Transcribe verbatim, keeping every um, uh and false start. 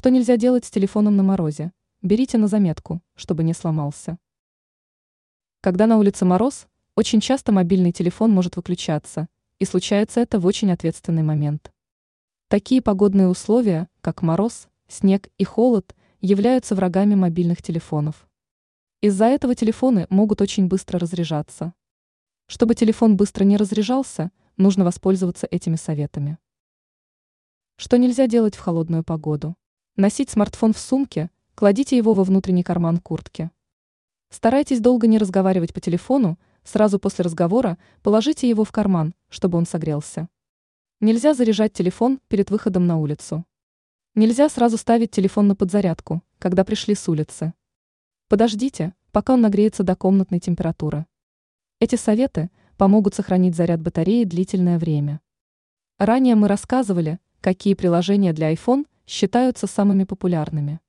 Что нельзя делать с телефоном на морозе? Берите на заметку, чтобы не сломался. Когда на улице мороз, очень часто мобильный телефон может выключаться, и случается это в очень ответственный момент. Такие погодные условия, как мороз, снег и холод, являются врагами мобильных телефонов. Из-за этого телефоны могут очень быстро разряжаться. Чтобы телефон быстро не разряжался, нужно воспользоваться этими советами. Что нельзя делать в холодную погоду? Носить смартфон в сумке, кладите его во внутренний карман куртки. Старайтесь долго не разговаривать по телефону, сразу после разговора положите его в карман, чтобы он согрелся. Нельзя заряжать телефон перед выходом на улицу. Нельзя сразу ставить телефон на подзарядку, когда пришли с улицы. Подождите, пока он нагреется до комнатной температуры. Эти советы помогут сохранить заряд батареи длительное время. Ранее мы рассказывали, какие приложения для iPhone считаются самыми популярными.